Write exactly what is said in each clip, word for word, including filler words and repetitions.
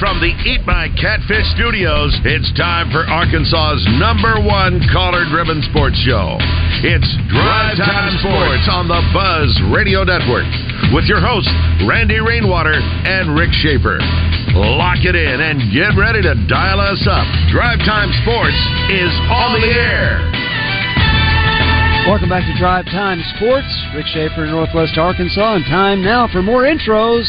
From the Eat My Catfish Studios, it's time for Arkansas's number one caller-driven sports show. It's Drive Time Sports on the Buzz Radio Network with your hosts, Randy Rainwater and Rick Schaefer. Lock it in and get ready to dial us up. Drive Time Sports is on the air. Welcome back to Drive Time Sports. Rick Schaefer in Northwest Arkansas, and time now for more intros.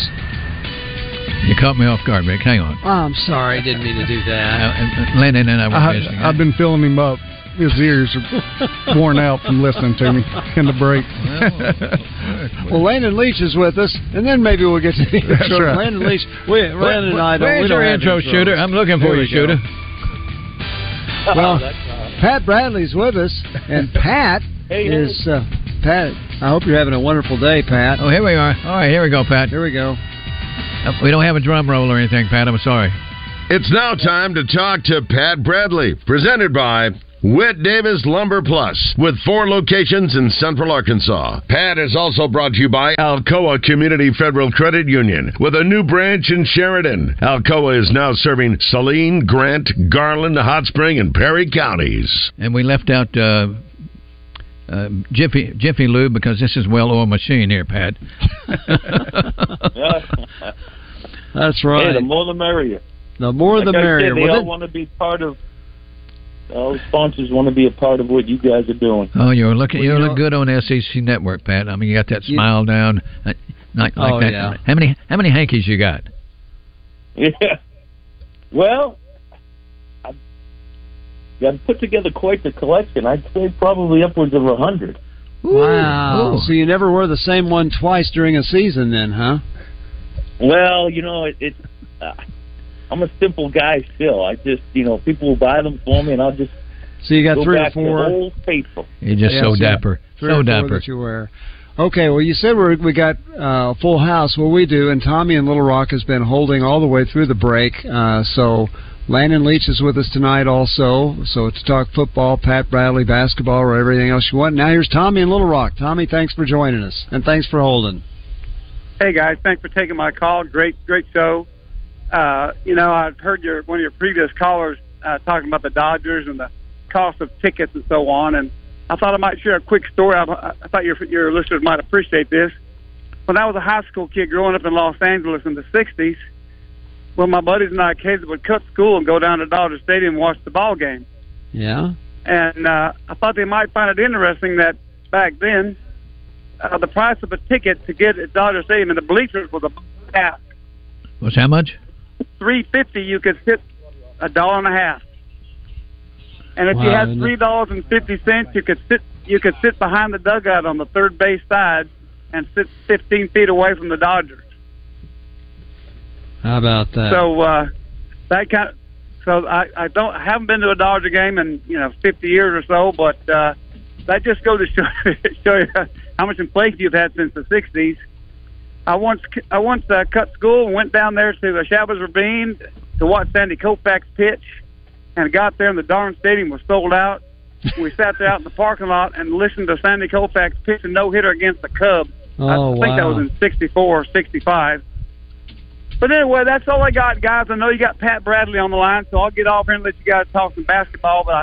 You caught me off guard, Rick. Hang on. Oh, I'm sorry. I didn't mean to do that. Uh, Landon and I were I, listening. I've been filling him up. His ears are worn out from listening to me in the break. Well, well, Landon Leach is with us, and then maybe we'll get to the That's intro. Right. Landon Leach. We, Landon where, and I don't. Where's your intro, intro, Shooter? I'm looking there for you, go. Shooter. Well, Pat Bradley's with us, and Pat hey, is... Uh, Pat, I hope you're having a wonderful day, Pat. Oh, here we are. All right, here we go, Pat. Here we go. We don't have a drum roll or anything, Pat. I'm sorry. It's now time to talk to Pat Bradley, presented by Whit Davis Lumber Plus, with four locations in Central Arkansas. Pat is also brought to you by Alcoa Community Federal Credit Union, with a new branch in Sheridan. Alcoa is now serving Saline, Grant, Garland, Hot Spring, and Perry counties. And we left out... Uh Uh, Jiffy Jiffy Lube, because this is well-oiled machine here, Pat. That's right. Hey, the more the merrier. The more like the I merrier. Said, they well, all that... want to be part of. All sponsors want to be a part of what you guys are doing. Oh, you're looking. Well, you, you look know... good on S E C Network, Pat. I mean, you got that smile you... down, like, like oh, that. Yeah. How many How many hankies you got? Yeah. Well. I've put together quite the collection. I'd say probably upwards of a hundred. Wow! Ooh. So you never wore the same one twice during a season, then, huh? Well, you know, it. it uh, I'm a simple guy still. I just, you know, people will buy them for me, and I'll just. So you got go three or four. Old Faithful. You're just yeah, so, so dapper, three so or dapper. Four that you wear. Okay, well, you said we're, we got uh, full house. Well, we do, and Tommy in Little Rock has been holding all the way through the break. Uh, so. Landon Leach is with us tonight also, so to talk football, Pat Bradley, basketball, or everything else you want. Now here's Tommy in Little Rock. Tommy, thanks for joining us, and thanks for holding. Hey, guys. Thanks for taking my call. Great, great show. Uh, you know, I've heard your one of your previous callers uh, talking about the Dodgers and the cost of tickets and so on, and I thought I might share a quick story. I, I thought your, your listeners might appreciate this. When I was a high school kid growing up in Los Angeles in the sixties, well, my buddies and I occasionally would cut school and go down to Dodger Stadium and watch the ball game. Yeah. And uh, I thought they might find it interesting that back then, uh, the price of a ticket to get at Dodger Stadium in the bleachers was a half. Was how much? Three fifty. You could sit a dollar and a half. And if wow, you had three dollars and fifty cents, you could sit. You could sit behind the dugout on the third base side and sit fifteen feet away from the Dodgers. How about that? So uh, that kind of, so I, I don't I haven't been to a Dodger game in you know fifty years or so, but uh, that just goes to show, show you how much inflation you've had since the sixties. I once I once uh, cut school and went down there to Shabbos Ravine to watch Sandy Koufax pitch, and got there and the darn stadium was sold out. We sat there out in the parking lot and listened to Sandy Koufax pitch a no hitter against the Cubs. Oh, I think wow. that was in sixty-four or sixty-five. But anyway, that's all I got, guys. I know you got Pat Bradley on the line, so I'll get off here and let you guys talk some basketball. But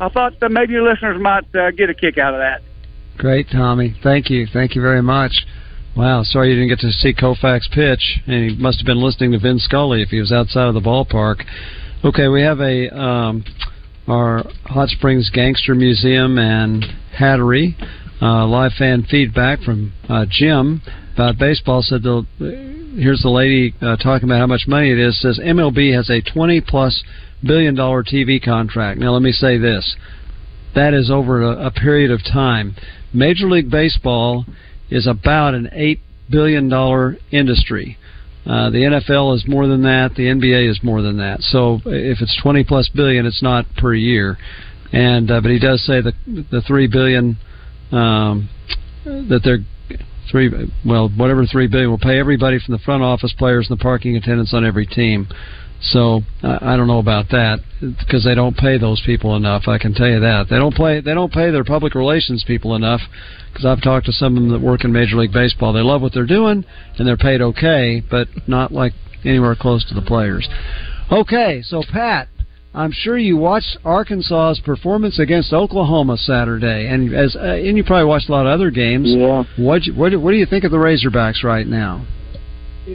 I, I thought that maybe your listeners might uh, get a kick out of that. Great, Tommy. Thank you. Thank you very much. Wow, sorry you didn't get to see Koufax pitch. And he must have been listening to Vin Scully if he was outside of the ballpark. Okay, we have a um, our Hot Springs Gangster Museum and Hattery. Uh, live fan feedback from uh, Jim about baseball. Said the, here's the lady uh, talking about how much money it is. Says M L B has a twenty plus billion dollar T V contract. Now let me say this: that is over a, a period of time. Major League Baseball is about an eight billion dollar industry. Uh, the N F L is more than that. The N B A is more than that. So if it's twenty plus billion, it's not per year. And uh, but he does say the the three billion um, that they're three well whatever three billion will pay everybody from the front office players and the parking attendants on every team. So uh, I don't know about that because they don't pay those people enough. I can tell you that they don't play they don't pay their public relations people enough. Because I've talked to some of them that work in Major League Baseball. They love what they're doing, and they're paid okay, but not like anywhere close to the players. Okay, so Pat, I'm sure you watched Arkansas's performance against Oklahoma Saturday, and as uh, and you probably watched a lot of other games. Yeah. What what what do you think of the Razorbacks right now?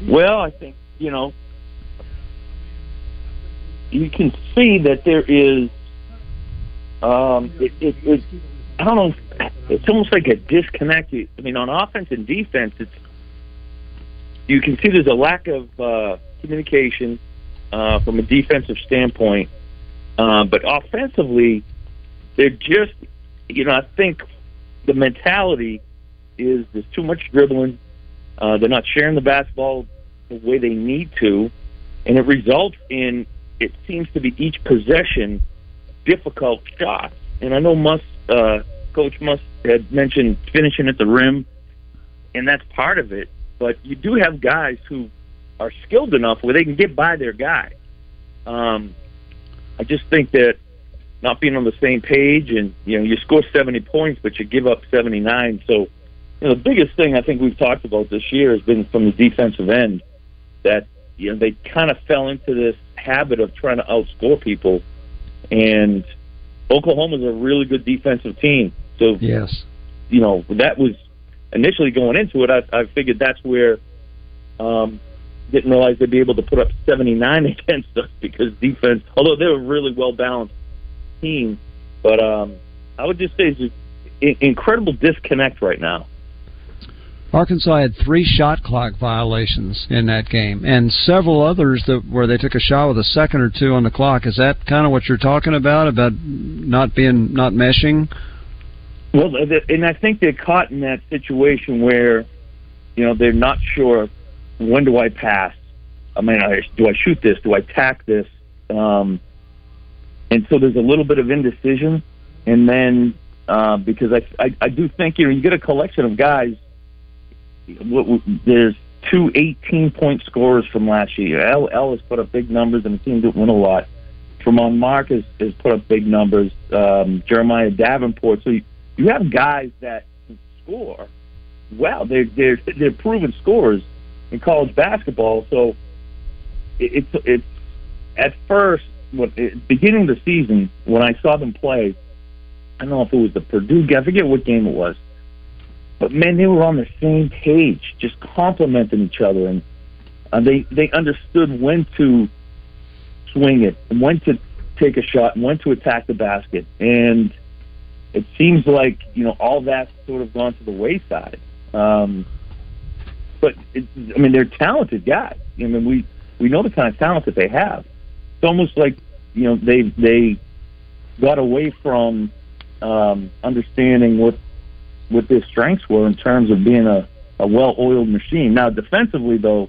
Well, I think you know you can see that there is um, it, it, it I don't know. It's almost like a disconnect. I mean, on offense and defense, it's you can see there's a lack of uh, communication uh, from a defensive standpoint. Uh, but offensively, they're just, you know, I think the mentality is there's too much dribbling. Uh, they're not sharing the basketball the way they need to. And it results in, it seems to be each possession, difficult shots. And I know Musk, uh, Coach Musk had mentioned finishing at the rim, and that's part of it. But you do have guys who are skilled enough where they can get by their guy. Um, I just think that not being on the same page, and you know, you score seventy points, but you give up seventy-nine. So, you know, the biggest thing I think we've talked about this year has been from the defensive end that you know they kind of fell into this habit of trying to outscore people, and Oklahoma's a really good defensive team. So, yes, you know, that was initially going into it, I, I figured that's where um, didn't realize they'd be able to put up seventy-nine against us because defense, although they're a really well-balanced team, but um, I would just say it's an incredible disconnect right now. Arkansas had three shot clock violations in that game and several others that where they took a shot with a second or two on the clock. Is that kind of what you're talking about, about not being, not meshing? Well, and I think they're caught in that situation where, you know, they're not sure, when do I pass? I mean, do I shoot this? Do I tack this? Um, and so there's a little bit of indecision. And then uh, because I, I, I do think, you know, you get a collection of guys. There's two eighteen-point scorers from last year. Ellis put up big numbers, and the team didn't win a lot. Tremont Mark has, has put up big numbers. Um, Jeremiah Davenport. So you, you have guys that can score. Well, they're, they're, they're proven scorers in college basketball. So it's it, it, at first, when, it, beginning of the season, when I saw them play, I don't know if it was the Purdue game. I forget what game it was. But, man, they were on the same page, just complimenting each other. And uh, they, they understood when to swing it, and when to take a shot, and when to attack the basket. And it seems like, you know, all that's sort of gone to the wayside. Um, but, it, I mean, they're talented guys. I mean, we, we know the kind of talent that they have. It's almost like, you know, they, they got away from um, understanding what – what their strengths were in terms of being a, a well-oiled machine. Now, defensively, though,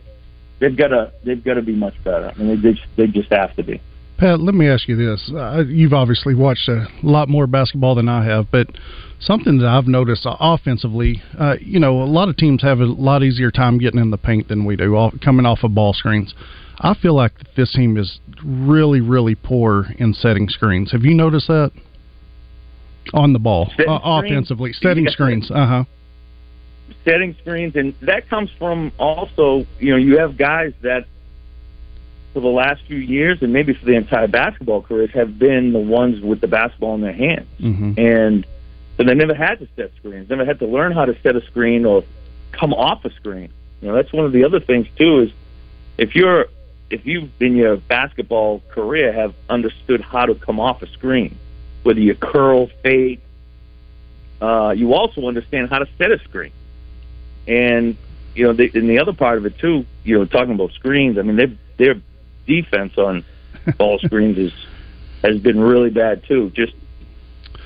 they've got to they've got to be much better. I mean, they just, they just have to be. Pat, let me ask you this: uh, you've obviously watched a lot more basketball than I have, but something that I've noticed offensively, uh, you know, a lot of teams have a lot easier time getting in the paint than we do, all, coming off of ball screens. I feel like this team is really, really poor in setting screens. Have you noticed that? On the ball, setting uh, offensively, setting yeah. screens. Uh huh. Setting screens, and that comes from also, you know, you have guys that for the last few years, and maybe for the entire basketball career, have been the ones with the basketball in their hands, mm-hmm. and so they never had to set screens, never had to learn how to set a screen or come off a screen. You know, that's one of the other things too is if you're if you've in your basketball career have understood how to come off a screen. Whether you curl, fade, uh, you also understand how to set a screen. And, you know, the, and the other part of it, too, you know, talking about screens, I mean, they, their defense on ball screens is, has been really bad, too. Just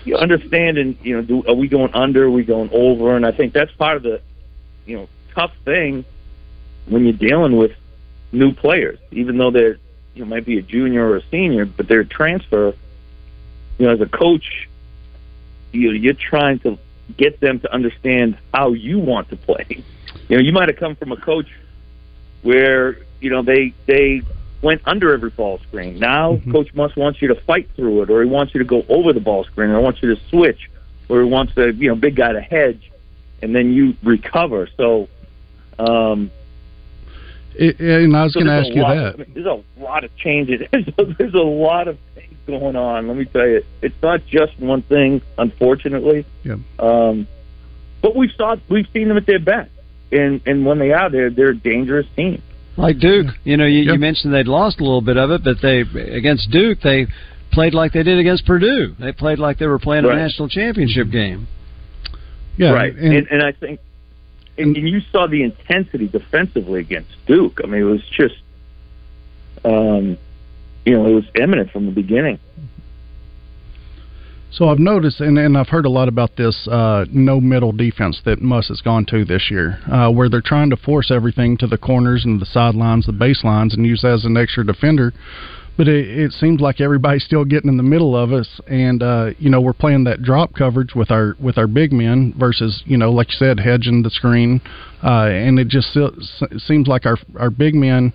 you understanding, you know, do, are we going under, are we going over? And I think that's part of the, you know, tough thing when you're dealing with new players, even though they're, you know, might be a junior or a senior, but they're a transfer. You know, as a coach, you know, you're trying to get them to understand how you want to play. You know, you might have come from a coach where, you know, they they went under every ball screen. Now mm-hmm. Coach Musk wants you to fight through it, or he wants you to go over the ball screen, or he wants you to switch, or he wants the, you know, big guy to hedge, and then you recover. So, um, it, and I was so going to ask you lot, that. I mean, there's a lot of changes. There's a, there's a lot of things going on. Let me tell you, it's not just one thing, unfortunately. Yeah. Um, but we've saw we've seen them at their best, and and when they are there, they're a dangerous team. Like Duke, you know, you, yep. you mentioned they'd lost a little bit of it, but they against Duke they played like they did against Purdue. They played like they were playing right. a national championship game. Yeah, right. And, and, and I think, and, and you saw the intensity defensively against Duke. I mean, it was just, um, you know, it was imminent from the beginning. So I've noticed, and, and I've heard a lot about this uh, no-middle defense that Muss has gone to this year, uh, where they're trying to force everything to the corners and the sidelines, the baselines, and use that as an extra defender. But it, it seems like everybody's still getting in the middle of us, and uh, you know, we're playing that drop coverage with our with our big men versus, you know, like you said, hedging the screen, uh, and it just seems like our our big men,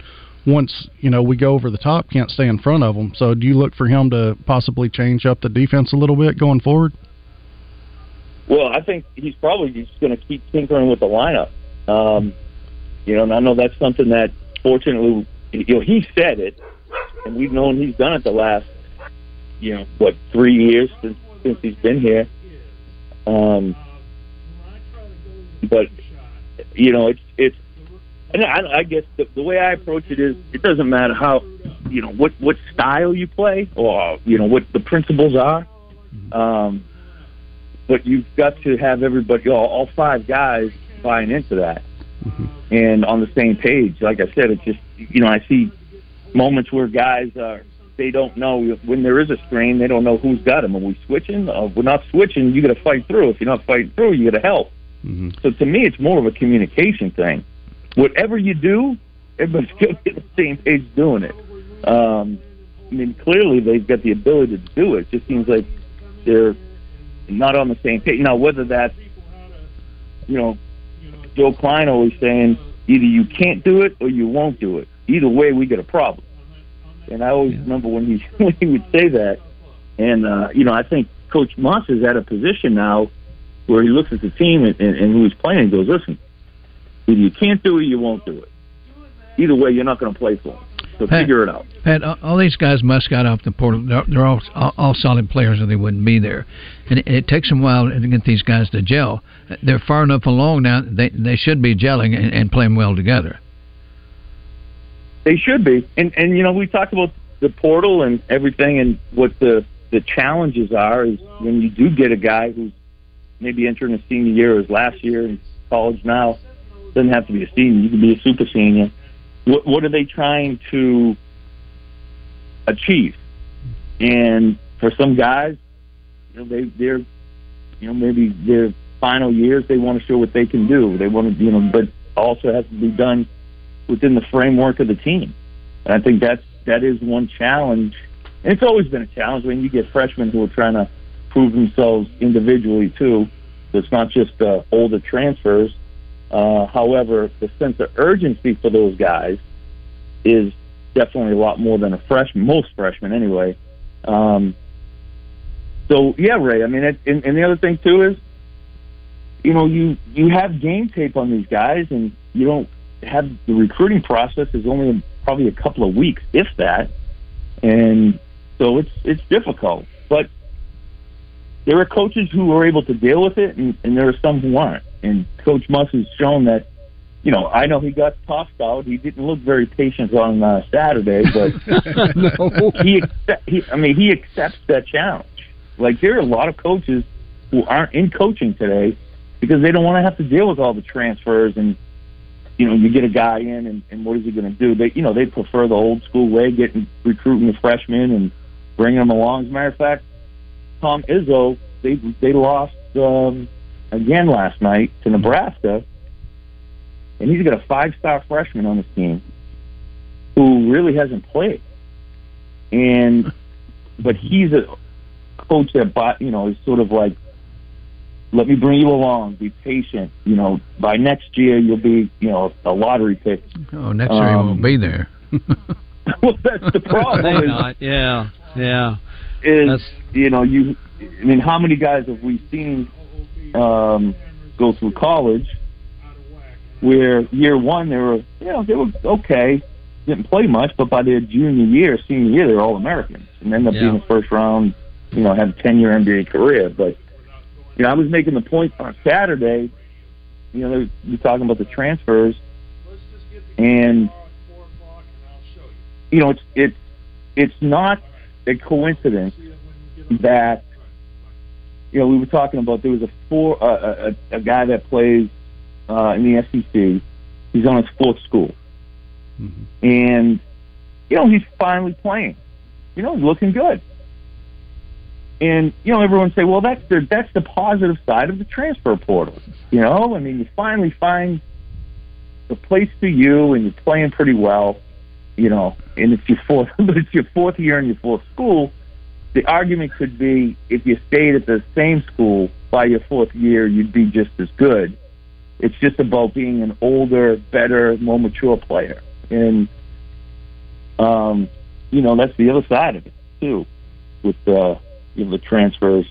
once, you know, we go over the top, can't stay in front of them. So do you look for him to possibly change up the defense a little bit going forward? Well, I think he's probably just going to keep tinkering with the lineup. Um, you know, and I know that's something that, fortunately, you know, he said it. And we've known he's done it the last, you know, what, three years since, since he's been here. Um, but, you know, it's, it's and I, I guess the, the way I approach it is, it doesn't matter how, you know, what, what style you play or, you know, what the principles are. Um, but you've got to have everybody, all, all five guys buying into that. Mm-hmm. And on the same page, like I said, it's just, you know, I see moments where guys are, they don't know when there is a screen, they don't know who's got them. Are we switching? Uh, we're not switching. You got to fight through. If you're not fighting through, you got to help. Mm-hmm. So to me, it's more of a communication thing. Whatever you do, everybody's going to be on the same page doing it. Um, I mean, clearly they've got the ability to do it. It just seems like they're not on the same page. Now, whether that's, you know, Joe Klein always saying, either you can't do it or you won't do it. Either way, we get a problem. And I always yeah. remember when he when he would say that. And, uh, you know, I think Coach Moss is at a position now where he looks at the team and, and, and who he's playing and goes, listen, either you can't do it or you won't do it. Either way, you're not going to play for him. So Pat, figure it out. Pat, all these guys Musk got off the portal. They're, they're all, all all solid players or they wouldn't be there. And it, it takes them a while to get these guys to gel. They're far enough along now. They, they should be gelling and, and playing well together. They should be. And, and, you know, we talked about the portal and everything and what the, the challenges are is when you do get a guy who's maybe entering his senior year or his last year in college now, doesn't have to be a senior. You can be a super senior. What, what are they trying to achieve? And for some guys, you know, they, they're, you know, maybe their final years, they want to show what they can do. They want to, you know, but also has to be done within the framework of the team. And I think that's, that is one challenge. And it's always been a challenge when you get freshmen who are trying to prove themselves individually, too. So it's not just uh, older transfers. Uh, however, the sense of urgency for those guys is definitely a lot more than a freshman, most freshmen anyway. Um, so, yeah, Ray, I mean, it, and, and the other thing, too, is, you know, you, you have game tape on these guys, and you don't have the recruiting process is only probably a couple of weeks, if that, and so it's it's difficult. But there are coaches who are able to deal with it, and, and there are some who aren't. And Coach Muss has shown that. You know, I know he got tossed out. He didn't look very patient on uh, Saturday, but no. he, accept, he, I mean, he accepts that challenge. Like, there are a lot of coaches who aren't in coaching today because they don't want to have to deal with all the transfers and. You know, you get a guy in, and, and what is he going to do? They, you know, they prefer the old school way, getting recruiting the freshmen and bringing them along. As a matter of fact, Tom Izzo, they they lost um, again last night to Nebraska, And he's got a five-star freshman on his team who really hasn't played. And but he's a coach that, you know, is sort of like, let me bring you along, be patient. You know, by next year you'll be, you know, a lottery pick. Oh, next um, year you won't be there. Well, that's the problem. Why not? Yeah, yeah. Is that's... you know you? I mean, how many guys have we seen um, go through college where year one they were, you know, they were okay, didn't play much, but by their junior year, senior year, they're all Americans and end up yeah. being the first round. You know, have a ten-year N B A career, but. You know, I was making the point on Saturday, you know, they were talking about the transfers, and, you know, it's it's, it's not a coincidence that, you know, we were talking about there was a four uh, a, a guy that plays uh, in the S E C. He's on his fourth school. Mm-hmm. And, you know, he's finally playing. You know, he's looking good. And, you know, everyone say, well, that's the, that's the positive side of the transfer portal. You know, I mean, you finally find the place for you and you're playing pretty well, you know, and it's your fourth, it's your fourth year in your fourth school. The argument could be if you stayed at the same school by your fourth year, you'd be just as good. It's just about being an older, better, more mature player. And, um, you know, that's the other side of it, too, with uh the transfers.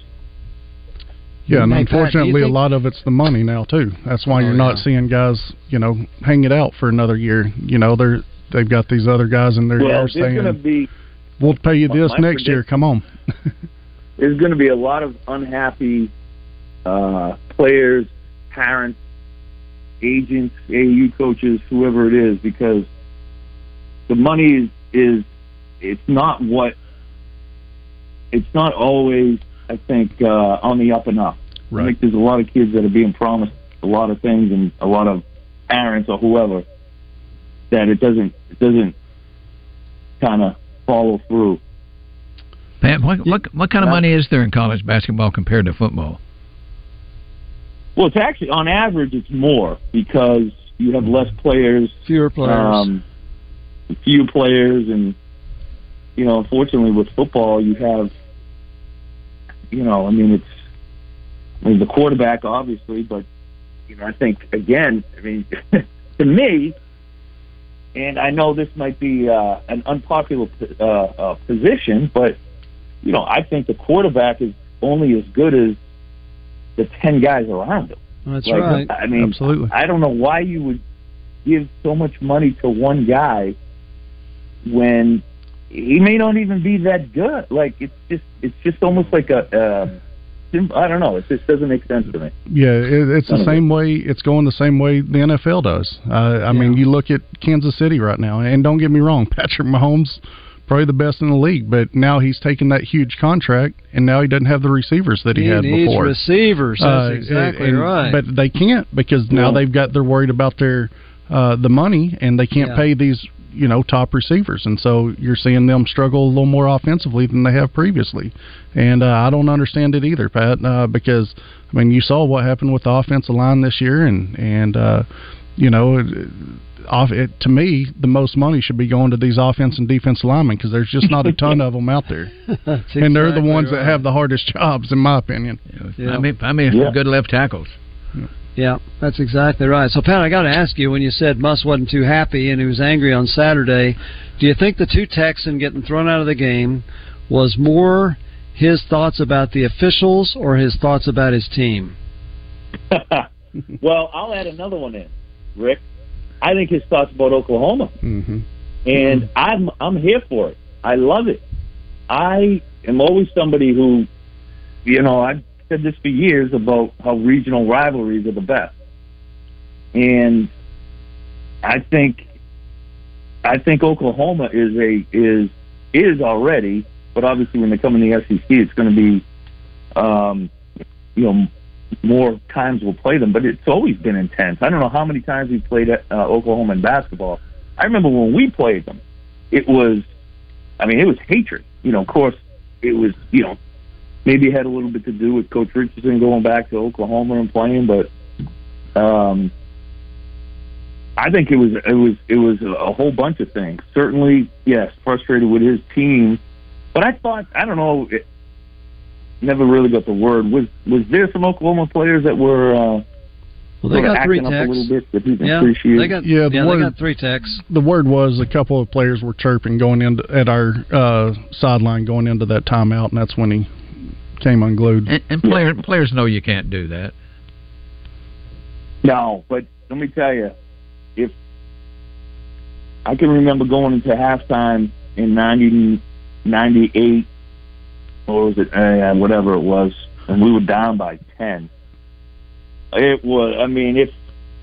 Yeah, and unfortunately, a lot of it's the money now too. That's why you're oh, not yeah. seeing guys, you know, hang it out for another year. You know, they're they've got these other guys in there well, saying, be, "We'll pay you this next year. Come on." There's going to be a lot of unhappy uh, players, parents, agents, A A U coaches, whoever it is, because the money is, is it's not what. It's not always, I think, uh, on the up and up. Right. I think there's a lot of kids that are being promised a lot of things, and a lot of parents or whoever that it doesn't it doesn't kind of follow through. Pat, what what, what kind of money is there in college basketball compared to football? Well, it's actually on average it's more because you have less players, fewer players, um, few players, and you know, unfortunately, with football, you have. You know, I mean, it's I mean, the quarterback, obviously, but, you know, I think, again, I mean, to me, and I know this might be uh, an unpopular uh, uh, position, but, you know, I think the quarterback is only as good as the ten guys around him. That's like, right. I mean, absolutely. I don't know why you would give so much money to one guy when he may not even be that good. Like, it's just it's just almost like a, uh, I don't know, it just doesn't make sense to me. Yeah, it, it's the same way, it's going the same way the N F L does. Uh, I yeah. mean, you look at Kansas City right now, and don't get me wrong, Patrick Mahomes, probably the best in the league, but now he's taken that huge contract, and now he doesn't have the receivers that he, he had before. He needs receivers, that's uh, exactly and, right. But they can't, because now yeah. they've got, they're worried about their uh, the money, and they can't yeah. pay these you know, top receivers, and so you're seeing them struggle a little more offensively than they have previously, and uh, I don't understand it either, Pat, uh, because I mean, you saw what happened with the offensive line this year, and and uh, you know, it, off, it, to me, the most money should be going to these offense and defense linemen because there's just not a ton of them out there, and exactly they're the ones right. that have the hardest jobs, in my opinion. Yeah. I mean, I mean, yeah. good left tackles. Yeah. Yeah, that's exactly right. So, Pat, I got to ask you, when you said Musk wasn't too happy and he was angry on Saturday, do you think the two Texans getting thrown out of the game was more his thoughts about the officials or his thoughts about his team? Well, I'll add another one in, Rick. I think his thoughts about Oklahoma, mm-hmm. and mm-hmm. I'm I'm here for it. I love it. I am always somebody who, you know, I. said this for years about how regional rivalries are the best, and I think I think Oklahoma is a is is already, but obviously when they come in the S E C, it's going to be, um, you know, more times we'll play them. But it's always been intense. I don't know how many times we played at, uh, Oklahoma in basketball. I remember when we played them, it was, I mean, it was hatred. You know, of course, it was, you know. Maybe it had a little bit to do with Coach Richardson going back to Oklahoma and playing, but um, I think it was it was it was a whole bunch of things. Certainly, yes, frustrated with his team, but I thought I don't know, it, never really got the word. Was was there some Oklahoma players that were? Uh, Well, they got three techs. Bit, yeah, they got, yeah, the yeah word, they got three techs. The word was a couple of players were chirping going into at our uh, sideline going into that timeout, and that's when he came unglued. And, and player, yeah. players know you can't do that. No, but let me tell you, if I can remember going into halftime in ninety, ninety-eight, or was it uh, whatever it was, and we were down by ten. It was. I mean, it.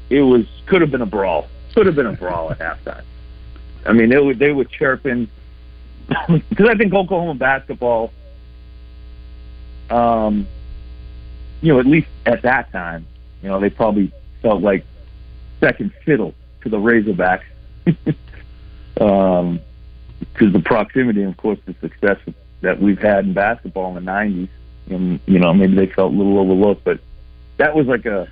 It was. Could have been a brawl. Could have been a brawl at halftime. I mean, they were. They were chirping because I think Oklahoma basketball. Um, you know, at least at that time, you know, they probably felt like second fiddle to the Razorbacks, um, because the proximity, and of course, the success that we've had in basketball in the nineties, and you know, maybe they felt a little overlooked, but. That was like a,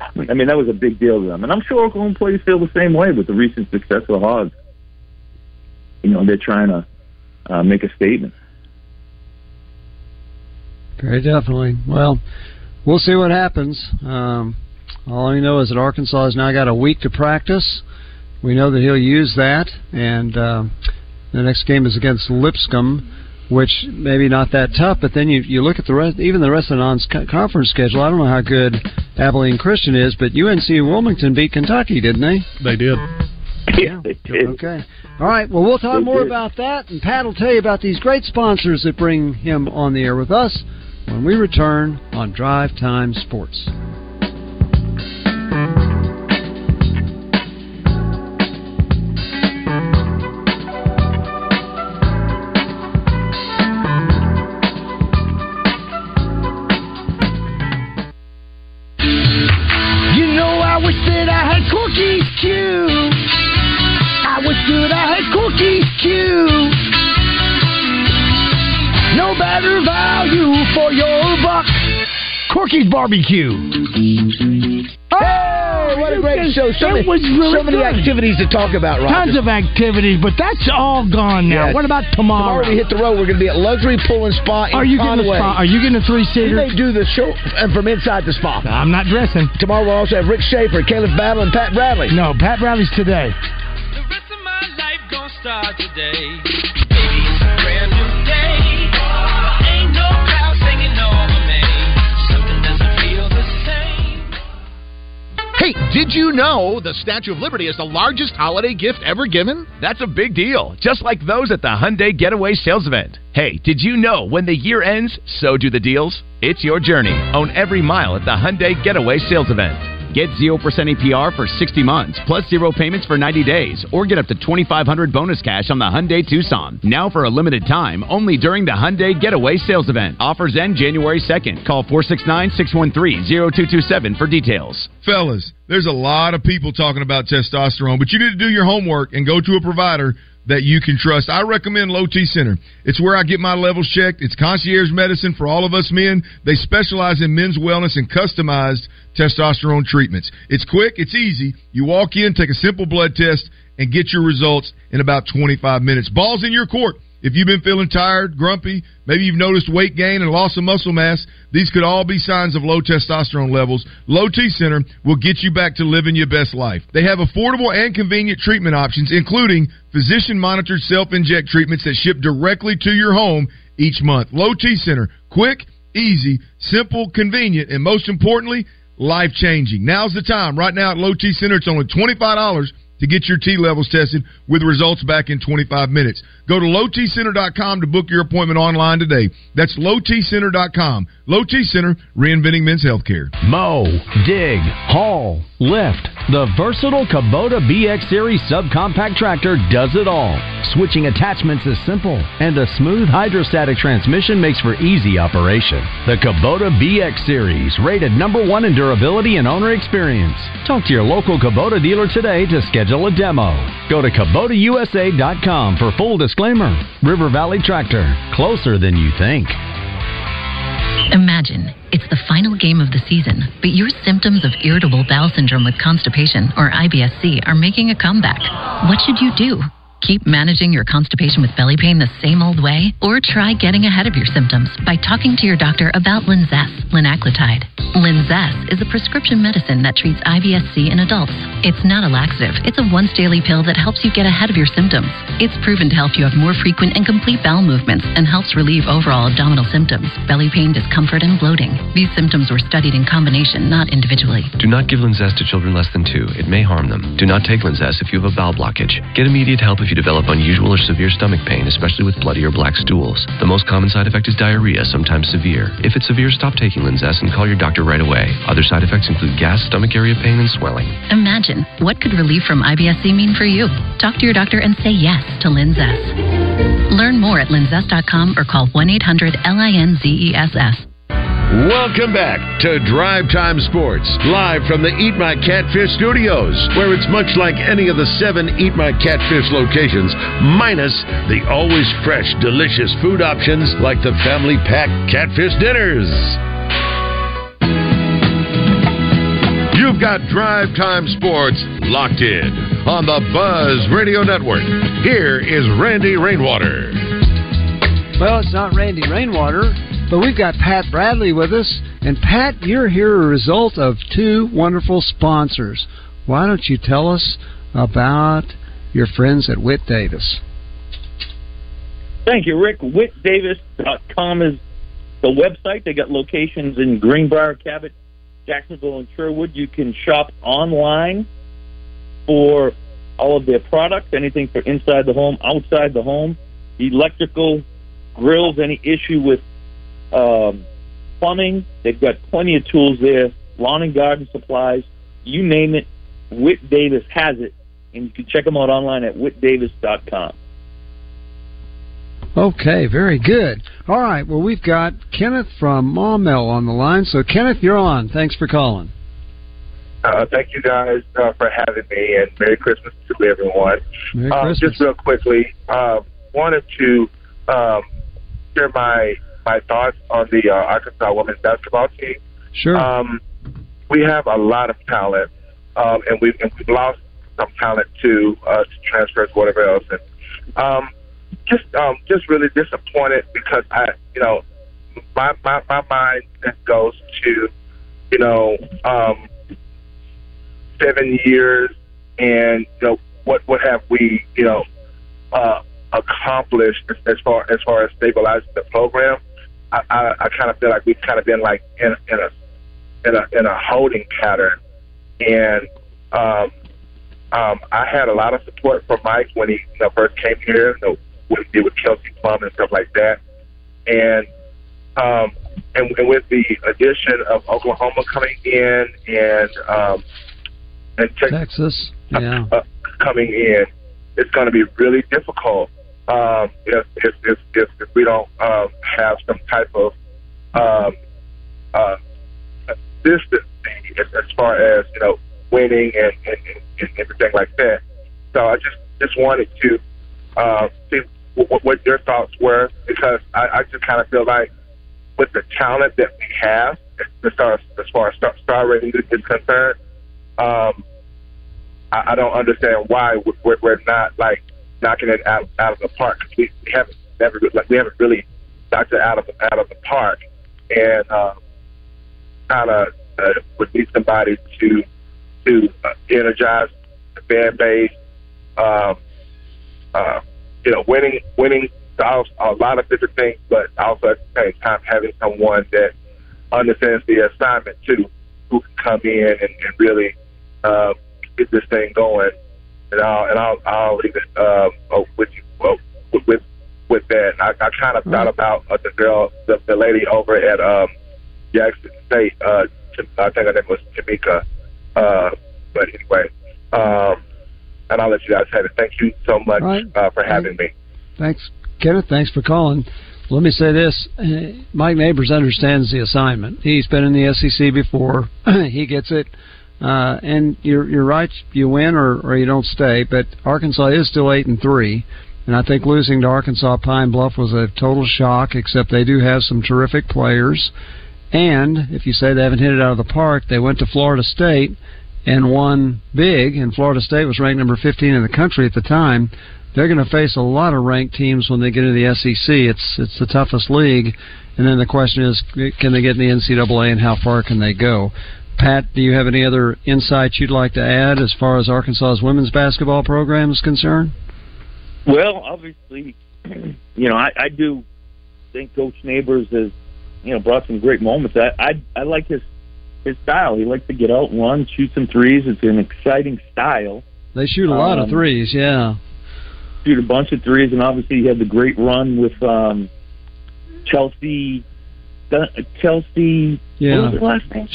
I mean, that was a big deal to them. And I'm sure Oklahoma players feel the same way with the recent success of the Hogs. You know, they're trying to uh, make a statement. Very definitely. Well, we'll see what happens. Um, all I know is that Arkansas has now got a week to practice. We know that he'll use that. And uh, the next game is against Lipscomb, which maybe not that tough, but then you you look at the rest, even the rest of the non-conference schedule. I don't know how good Abilene Christian is, but U N C Wilmington beat Kentucky, didn't they? They did. Yeah, they did. Okay. All right, well, we'll talk they more did. about that, and Pat will tell you about these great sponsors that bring him on the air with us when we return on Drive Time Sports. Corky's Barbecue. Oh, what a great show. So many, really so many activities to talk about, Roger. Tons of activities, but that's all gone now. Yes. What about tomorrow? Tomorrow we hit the road. We're going to be at Luxury Pool and Spa in Are you Conway. Getting a spa? Are you getting a three-seater? They do the show from inside the spa. I'm not dressing. Tomorrow we'll also have Rick Schaefer, Caleb Battle, and Pat Bradley. No, Pat Bradley's today. The rest of my life gonna start today. Baby, it's a brand new day. Hey, did you know the Statue of Liberty is the largest holiday gift ever given? That's a big deal, just like those at the Hyundai Getaway Sales Event. Hey, did you know when the year ends, so do the deals? It's your journey. Own every mile at the Hyundai Getaway Sales Event. Get zero percent A P R for sixty months, plus zero payments for ninety days, or get up to twenty-five hundred dollars bonus cash on the Hyundai Tucson. Now for a limited time, only during the Hyundai Getaway Sales Event. Offers end January second. Call four six nine, six one three, zero two two seven for details. Fellas, there's a lot of people talking about testosterone, but you need to do your homework and go to a provider that you can trust. I recommend Low T Center. It's where I get my levels checked. It's concierge medicine for all of us men. They specialize in men's wellness and customized testosterone treatments. It's quick. It's easy. You walk in, take a simple blood test, and get your results in about twenty-five minutes. Ball's in your court. If you've been feeling tired, grumpy, maybe you've noticed weight gain and loss of muscle mass, these could all be signs of low testosterone levels. Low T Center will get you back to living your best life. They have affordable and convenient treatment options, including physician-monitored self-inject treatments that ship directly to your home each month. Low T Center, quick, easy, simple, convenient, and most importantly, life-changing. Now's the time. Right now at Low T Center, it's only twenty-five dollars. To get your T levels tested with results back in twenty-five minutes. Go to low t center dot com to book your appointment online today. That's low t center dot com. Low T Center, reinventing men's healthcare. Mow, dig, haul, lift. The versatile Kubota B X Series subcompact tractor does it all. Switching attachments is simple, and a smooth hydrostatic transmission makes for easy operation. The Kubota B X Series, rated number one in durability and owner experience. Talk to your local Kubota dealer today to schedule a demo. Go to kubota u s a dot com for full disclaimer. River Valley Tractor, closer than you think. Imagine, it's the final game of the season, but your symptoms of irritable bowel syndrome with constipation, or I B S C, are making a comeback. What should you do? Keep managing your constipation with belly pain the same old way? Or try getting ahead of your symptoms by talking to your doctor about Linzess, linaclotide. Linzess is a prescription medicine that treats I B S C in adults. It's not a laxative. It's a once-daily pill that helps you get ahead of your symptoms. It's proven to help you have more frequent and complete bowel movements and helps relieve overall abdominal symptoms, belly pain, discomfort, and bloating. These symptoms were studied in combination, not individually. Do not give Linzess to children less than two. It may harm them. Do not take Linzess if you have a bowel blockage. Get immediate help if you develop unusual or severe stomach pain, especially with bloody or black stools. The most common side effect is diarrhea, sometimes severe. If it's severe, stop taking Linzess and call your doctor right away. Other side effects include gas, stomach area pain, and swelling. Imagine, what could relief from I B S C mean for you? Talk to your doctor and say yes to Linzess. Learn more at linzess dot com or call one eight hundred L I N Z E S S. Welcome back to Drive Time Sports, live from the Eat My Catfish Studios, where it's much like any of the seven Eat My Catfish locations, minus the always fresh, delicious food options like the family pack catfish dinners. You've got Drive Time Sports locked in on the Buzz Radio Network. Here is Randy Rainwater. Well, it's not Randy Rainwater, but we've got Pat Bradley with us. And Pat, you're here a result of two wonderful sponsors. Why don't you tell us about your friends at Whit Davis? Thank you, Rick. Whit Davis dot com is the website. They got locations in Greenbrier, Cabot, Jacksonville, and Sherwood. You can shop online for all of their products, anything for inside the home, outside the home, electrical, grills, any issue with Um, plumbing. They've got plenty of tools there, lawn and garden supplies, you name it, Whit Davis has it, and you can check them out online at whit davis dot com. Okay, very good. All right, well, we've got Kenneth from Maumelle on the line. So, Kenneth, you're on. Thanks for calling. Uh, thank you guys uh, for having me, and Merry Christmas to everyone. Merry um, Christmas. Just real quickly, um, wanted to um, share my My thoughts on the uh, Arkansas women's basketball team. Sure. Um, we have a lot of talent, um, and, we've, and we've lost some talent to, uh, to transfers, whatever else. And um, just, um, just really disappointed because I, you know, my my, my mind goes to, you know, um, seven years, and you know, what what have we, you know, uh, accomplished as far as far as stabilizing the program. I, I, I kind of feel like we've kind of been like in, in, a, in a in a holding pattern, and um, um, I had a lot of support from Mike when he you know, first came here. You know, what he did with Kelsey Plum and stuff like that, and um, and, and with the addition of Oklahoma coming in and um, and Texas, Texas yeah. uh, coming in, it's going to be really difficult. Um, if, if, if, if, if we don't um, have some type of um, uh, consistency as, as far as you know winning and, and, and everything like that. So I just, just wanted to uh, see what, what your thoughts were, because I, I just kind of feel like with the talent that we have as far as, as, far as star, star rating is concerned, um, I, I don't understand why we're, we're not like knocking it out, out of the park. We, we haven't never like we haven't really knocked it out of out of the park, and um, kind of uh, would need somebody to to uh, energize the fan base. Um, uh, you know, winning winning solves a lot of different things, but also at the same time having someone that understands the assignment too, who can come in and, and really uh, get this thing going. And I'll and I'll, I'll leave it um, with you uh, with with that. I, I kind of thought about uh, the girl, the, the lady over at um, Jackson State. Uh, I think her name was Jamaica. Uh, but anyway, um, and I'll let you guys have it. Thank you so much right. uh, for having me. Thanks, Kenneth. Thanks for calling. Let me say this: Mike Neighbors understands the assignment. He's been in the S E C before. He gets it. Uh, and you're, you're right, you win or, or you don't stay, but Arkansas is still eight and three, and I think losing to Arkansas Pine Bluff was a total shock, except they do have some terrific players, And if you say they haven't hit it out of the park, they went to Florida State and won big, and Florida State was ranked number fifteen in the country at the time. They're going to face a lot of ranked teams when they get into the S E C. It's it's the toughest league. And then the question is, can they get in the N C double A, and how far can they go? Pat, do you have any other insights you'd like to add as far as Arkansas's women's basketball program is concerned? Well, obviously, you know, I, I do think Coach Neighbors has, you know, brought some great moments. I, I I like his his style. He likes to get out and run, shoot some threes. It's an exciting style. They shoot a lot um, of threes, yeah. Shoot a bunch of threes, and obviously he had the great run with um, Chelsea Chelsea yeah.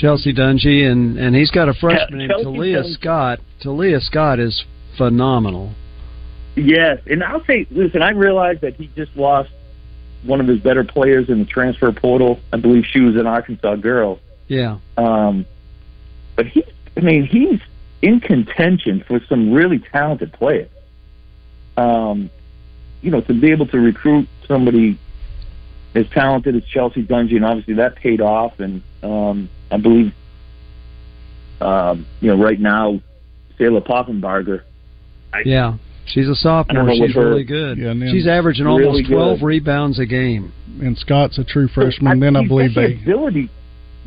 Chelsea Dungee, and, and he's got a freshman named Talia Scott. Talia Scott is phenomenal. Yes, and I'll say, listen, I realize that he just lost one of his better players in the transfer portal. I believe she was an Arkansas girl. Yeah. Um, but he, I mean, he's in contention for some really talented players. Um, you know, to be able to recruit somebody as talented as Chelsea Dungee, and obviously that paid off, and um, I believe, um, you know, right now, Sayla Poffenbarger. I, yeah, she's a sophomore. She's really good. Yeah, she's averaging really almost twelve good. rebounds a game. And Scott's a true freshman. So, I, then I believe they ability.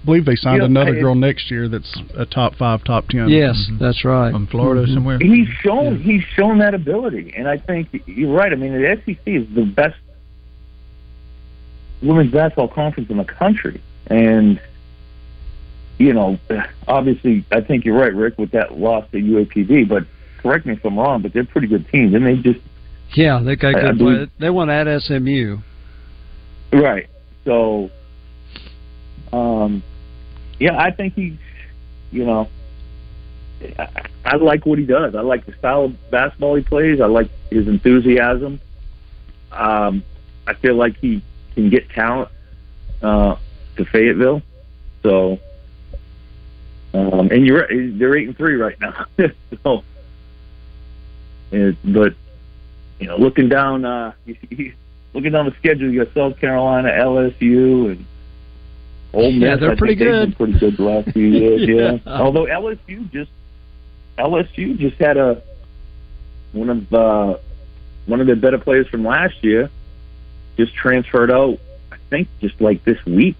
believe they signed you know, another I, girl next year that's a top five, top ten. Yes, mm-hmm. that's right. From Florida mm-hmm. somewhere. He's shown, yeah. he's shown that ability, and I think you're right. I mean, the S E C is the best women's basketball conference in the country, and you know, obviously, I think you're right, Rick, with that loss to U A P B. But correct me if I'm wrong, but they're a pretty good team, and they just yeah, they got good. I, I believe, they won at S M U, right? So, um, yeah, I think he, you know, I, I like what he does. I like the style of basketball he plays. I like his enthusiasm. Um, I feel like he can get talent uh, to Fayetteville. So, um, and you're they're eight and three right now. so, it, but you know, looking down, uh, you, you, looking down the schedule, you got South Carolina, L S U, and Ole Miss. Yeah, they're I pretty good. Pretty good the last few years. yeah. yeah. Although L S U just L S U just had a one of uh, one of their better players from last year. Just transferred out, I think, just like this week,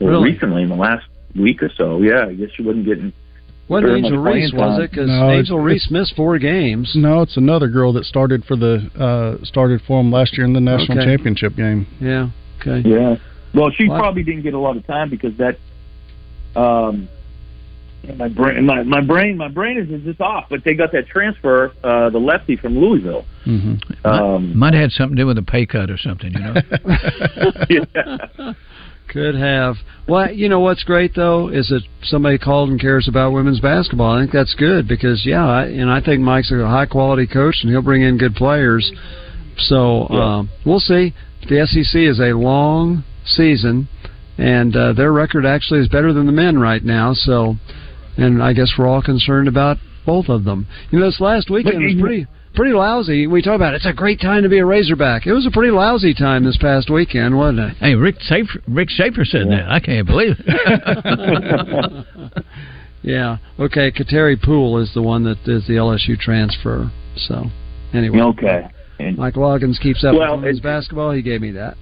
or really? recently in the last week or so. Yeah, I guess she wasn't getting. Wasn't Angel Reese, was it? Because no, Angel Reese missed four games. No, it's another girl that started for the uh, started for them last year in the national okay. championship game. Yeah. Okay. Yeah. Well, she what? probably didn't get a lot of time because that. Um, my brain, my, my brain, my brain is just off. But they got that transfer, uh, the lefty from Louisville. Mm-hmm. Um, might, might have had something to do with a pay cut or something, you know. yeah. Could have. Well, you know what's great though is that somebody called and cares about women's basketball. I think that's good because yeah, I, and I think Mike's a high quality coach and he'll bring in good players. So yeah. um, we'll see. The S E C is a long season, and uh, their record actually is better than the men right now. So. And I guess we're all concerned about both of them. You know, this last weekend was pretty pretty lousy. We talk about it. It's a great time to be a Razorback. It was a pretty lousy time this past weekend, wasn't it? Hey, Rick Schaefer, Rick Schaefer said yeah. that. I can't believe it. yeah. Okay, Kateri Poole is the one that is the L S U transfer. So, anyway. Okay. And Mike Loggins keeps up well, with women's basketball. He gave me that.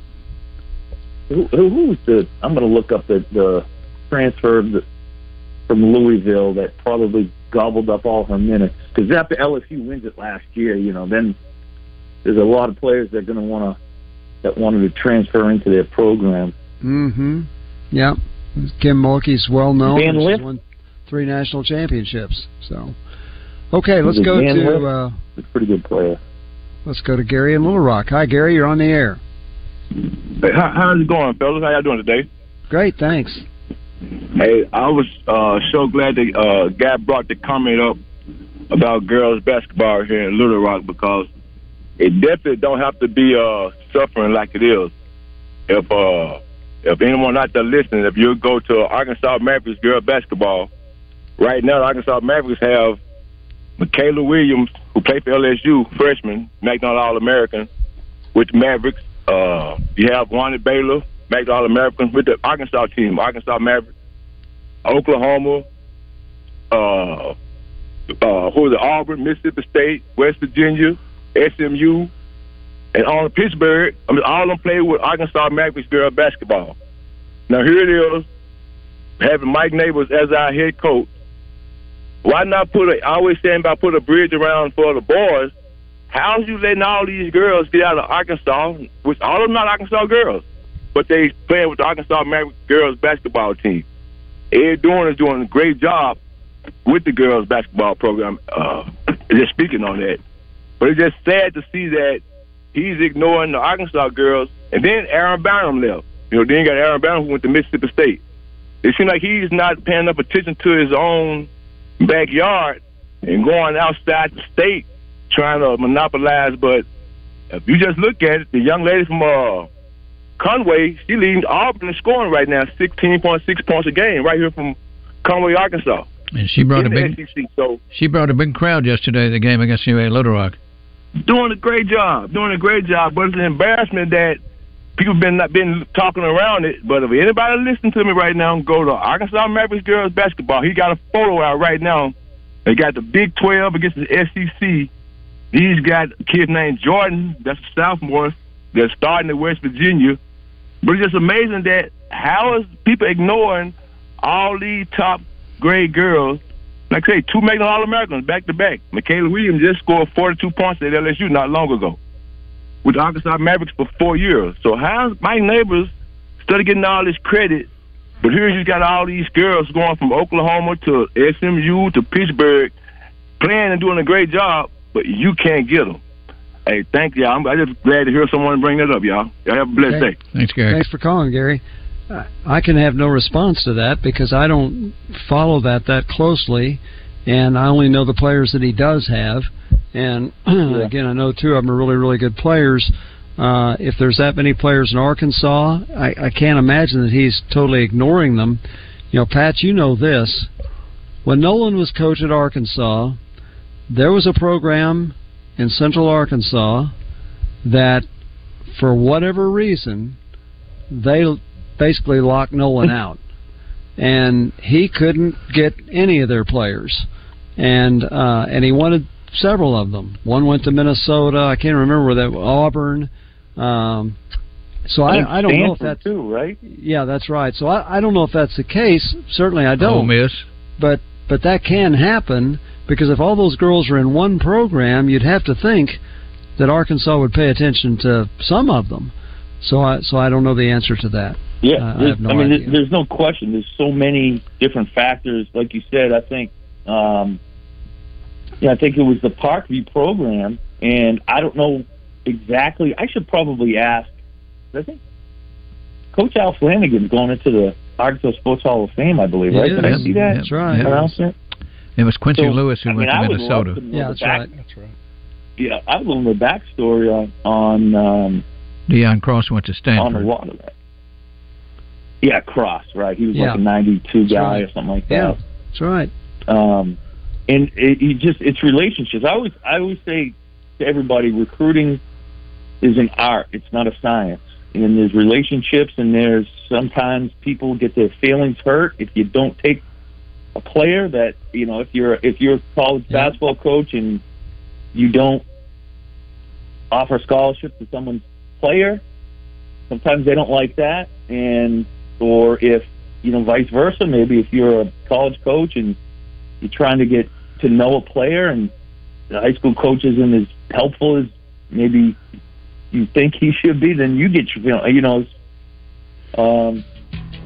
Who, who was the – I'm going to look up the, the transfer of the – from Louisville that probably gobbled up all her minutes. Because after L S U wins it last year, you know, then there's a lot of players that are going to want to that wanted to transfer into their program. Mm-hmm. Yeah. Kim Mulkey's well known. Van Litt won three national championships. So, okay, let's go Van to. Uh, He's a pretty good player. Let's go to Gary in Little Rock. Hi, Gary. You're on the air. Hey, how, how's it going, fellas? How y'all doing today? Great, thanks. Hey, I was uh, so glad the uh, guy brought the comment up about girls basketball here in Little Rock because it definitely don't have to be uh, suffering like it is. If uh, if anyone out there listening, if you go to Arkansas Mavericks girls basketball, right now Arkansas Mavericks have Michaela Williams, who played for L S U, freshman, McDonald All-American, with the Mavericks. Uh, you have Ronnie Baylor, Major All-American with the Arkansas team, Arkansas Mavericks, Oklahoma, uh, uh, who is it? Auburn, Mississippi State, West Virginia, S M U, and on Pittsburgh. I mean, all of them played with Arkansas Mavericks girl basketball. Now here it is, having Mike Nabors as our head coach. Why not put a? I always say about put a bridge around for the boys. How's you letting all these girls get out of Arkansas? Which all of them not Arkansas girls, but they playing with the Arkansas Mavericks girls basketball team. Ed Dorn is doing a great job with the girls basketball program. Uh, just speaking on that, but it's just sad to see that he's ignoring the Arkansas girls. And then Aaron Barham left. You know, then you got Aaron Barham who went to Mississippi State. It seems like he's not paying enough attention to his own backyard and going outside the state trying to monopolize. But if you just look at it, the young lady from uh, Conway, she leads Auburn in scoring right now, sixteen point six points a game, right here from Conway, Arkansas. And she brought a big S E C, so. She brought a big crowd yesterday at the game against U A Little Rock. Doing a great job, doing a great job. But it's an embarrassment that people been not been talking around it. But if anybody listening to me right now, go to Arkansas Mavericks girls basketball. He got a photo out right now. They got the Big twelve against the S E C. These got a kid named Jordan, that's a sophomore, that's starting at West Virginia. But it's just amazing that how is people ignoring all these top grade girls. Like I say, two Major All-Americans back-to-back. Michaela Williams just scored forty-two points at L S U not long ago with the Arkansas Mavericks for four years. So how's Mike Nabors started getting all this credit, but here you got all these girls going from Oklahoma to S M U to Pittsburgh playing and doing a great job, but you can't get them. Hey, thank y'all. I'm, I'm just glad to hear someone bring that up, y'all. Y'all have a blessed okay. day. Thanks, Gary. Thanks for calling, Gary. I can have no response to that because I don't follow that that closely, and I only know the players that he does have. And, yeah. again, I know two of them are really, really good players. Uh, if there's that many players in Arkansas, I, I can't imagine that he's totally ignoring them. You know, Pat, you know this. When Nolan was coach at Arkansas, there was a program in Central Arkansas that, for whatever reason, they basically locked Nolan out. And he couldn't get any of their players. And uh, and he wanted several of them. One went to Minnesota. I can't remember where that was. Auburn. Um, so I, I don't know if that's... too, right? Yeah, that's right. So I, I don't know if that's the case. Certainly I don't. Ole Miss. But, but that can happen because if all those girls are in one program, you'd have to think that Arkansas would pay attention to some of them. So I, so I don't know the answer to that. Yeah, uh, I, have no I mean, idea. There's no question. There's so many different factors. Like you said, I think... Um, Yeah, I think it was the Parkview program, and I don't know exactly. I should probably ask. I think Coach Al Flanagan's going into the Arkansas Sports Hall of Fame, I believe, right? Yes. Did I see that? That's right. Announcement? It was Quincy so, Lewis who I went mean, to Minnesota. To yeah, that's back, right. That's right. Yeah, I was on the backstory on on um, Deion Cross went to Stanford. On the water. Yeah, Cross, right? He was yeah. like a ninety-two guy right. or something like that. Yeah, that's right. Um. And it, it just—it's relationships. I always, I always say to everybody, recruiting is an art. It's not a science. And there's relationships, and there's sometimes people get their feelings hurt if you don't take a player that you know. If you're if you're a college yeah. basketball coach and you don't offer scholarship to someone's player, sometimes they don't like that. And or if you know, vice versa. Maybe if you're a college coach and you're trying to get to know a player, and the high school coach isn't as helpful as maybe you think he should be, then you get your, you know, um,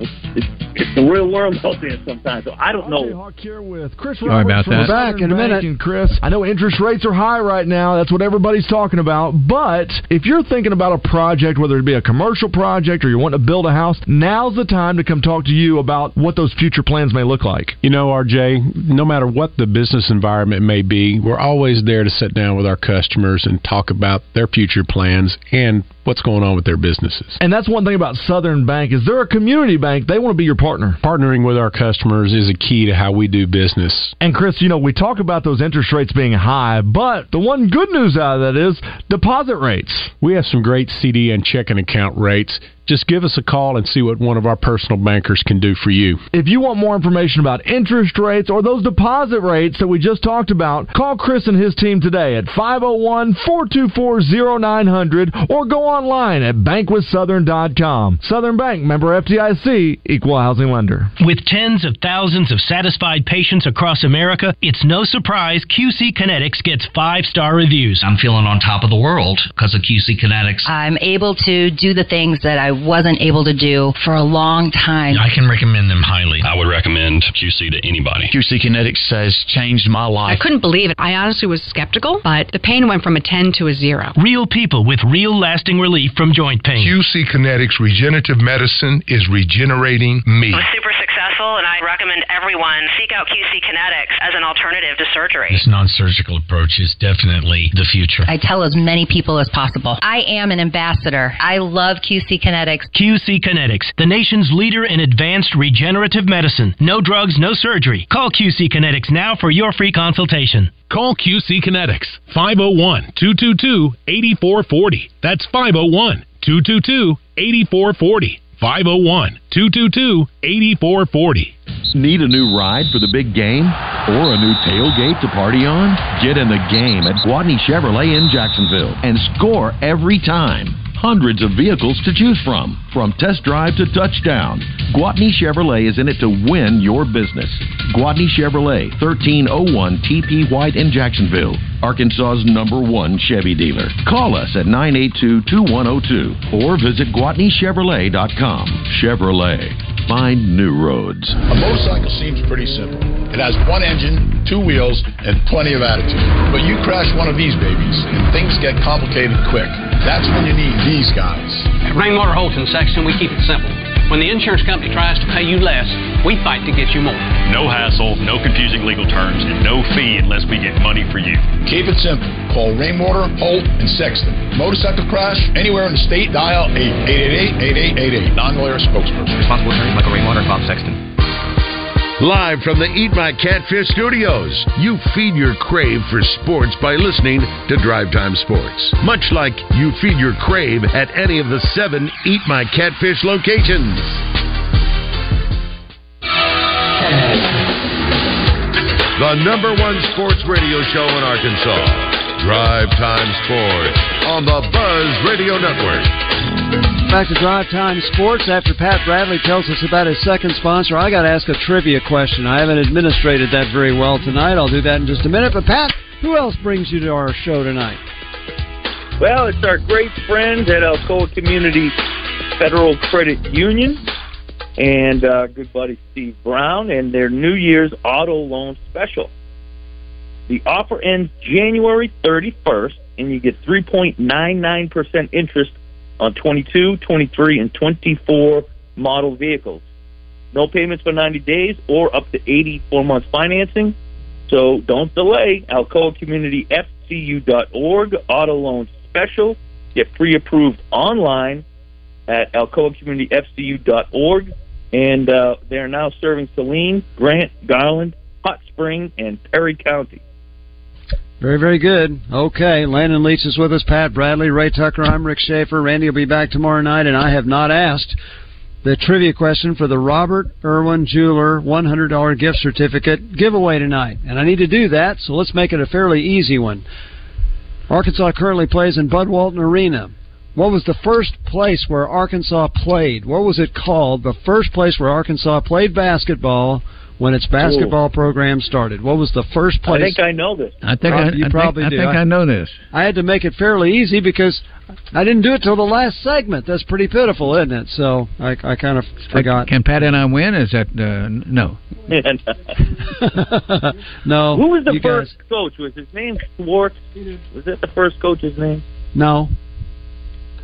it's, it's, it's the real world out there sometimes. So I don't know. Hawk here with Chris Sorry Roberts about from that. Back in a minute. And Chris, I know interest rates are high right now. That's what everybody's talking about. But if you're thinking about a project, whether it be a commercial project or you want to build a house, now's the time to come talk to you about what those future plans may look like. You know, R J, no matter what the business environment may be, we're always there to sit down with our customers and talk about their future plans and what's going on with their businesses. And that's one thing about Southern Bank is they're a community bank. They want to be your partner. Partnering with our customers is a key to how we do business. And Chris, you know, we talk about those interest rates being high, but the one good news out of that is deposit rates. We have some great C D and checking account rates. just give us a call and see what one of our personal bankers can do for you. If you want more information about interest rates or those deposit rates that we just talked about, call Chris and his team today at five oh one, four two four, oh nine hundred or go online at bank with southern dot com. Southern Bank, member F D I C, equal housing lender. With tens of thousands of satisfied patients across America, it's no surprise Q C Kinetics gets five-star reviews. I'm feeling on top of the world because of Q C Kinetics. I'm able to do the things that I wasn't able to do for a long time. I can recommend them highly. I would recommend Q C to anybody. Q C Kinetics has changed my life. I couldn't believe it. I honestly was skeptical, but the pain went from a ten to a zero. Real people with real lasting relief from joint pain. Q C Kinetics Regenerative Medicine is regenerating me. It was super successful, and I recommend everyone seek out Q C Kinetics as an alternative to surgery. This non-surgical approach is definitely the future. I tell as many people as possible. I am an ambassador. I love Q C Kinetics. Q C Kinetics, the nation's leader in advanced regenerative medicine. No drugs, no surgery. Call Q C Kinetics now for your free consultation. Call Q C Kinetics, five oh one, two two two, eight four four oh. That's five oh one, two two two, eight four four oh. five oh one, two two two, eight four four oh. Need a new ride for the big game or a new tailgate to party on? Get in the game at Guadney Chevrolet in Jacksonville and score every time. Hundreds of vehicles to choose from, from test drive to touchdown. Guadney Chevrolet is in it to win your business. Guadney Chevrolet, thirteen oh one T P White in Jacksonville, Arkansas's number one Chevy dealer. Call us at nine eight two, two one oh two or visit guadney chevrolet dot com. Chevrolet, find new roads. A motorcycle seems pretty simple. It has one engine, two wheels, and plenty of attitude. But you crash one of these babies and things get complicated quick. That's when you need these guys. At Rainwater Holton Section, we keep it simple. When the insurance company tries to pay you less, we fight to get you more. No hassle, no confusing legal terms, and no fee unless we get money for you. Keep it simple. Call Rainwater, Holt, and Sexton. Motorcycle crash anywhere in the state, dial eight eight eight, eight eight eight eight. Non-lawyer spokesperson. Responsible attorney Michael Rainwater, Bob Sexton. Live from the Eat My Catfish Studios, you feed your crave for sports by listening to Drive Time Sports. Much like you feed your crave at any of the seven Eat My Catfish locations. The number one sports radio show in Arkansas. Drive Time Sports on the Buzz Radio Network. Back to Drive Time Sports. After Pat Bradley tells us about his second sponsor, I got to ask a trivia question. I haven't administrated that very well tonight. I'll do that in just a minute. But Pat, who else brings you to our show tonight? Well, it's our great friends at Alcoa Community Federal Credit Union and uh, good buddy Steve Brown and their New Year's Auto Loan Special. The offer ends January thirty-first, and you get three point nine nine percent interest on twenty-two, twenty-three, and twenty-four model vehicles. No payments for ninety days or up to eighty-four months financing. So don't delay. Alcoa Community F C U dot org, Auto Loan Special. Get pre-approved online at alcoa community f c u dot org. And uh, they are now serving Saline, Grant, Garland, Hot Spring, and Perry County. Very, very good. Okay, Landon Leach is with us, Pat Bradley, Ray Tucker, I'm Rick Schaefer. Randy will be back tomorrow night, and I have not asked the trivia question for the Robert Irwin Jeweler one hundred dollars gift certificate giveaway tonight. And I need to do that, so let's make it a fairly easy one. Arkansas currently plays in Bud Walton Arena. What was the first place where Arkansas played? What was it called, the first place where Arkansas played basketball when its basketball Ooh. program started? What was the first place? I think I know this. I think probably, I, you I probably think, do. I think I, I know this. I had to make it fairly easy because I didn't do it till the last segment. That's pretty pitiful, isn't it? So I, I kind of forgot. Can Pat and I win? Is that uh, no? No. Who was the first guys. coach? Was his name Schwartz? Was that the first coach's name? No.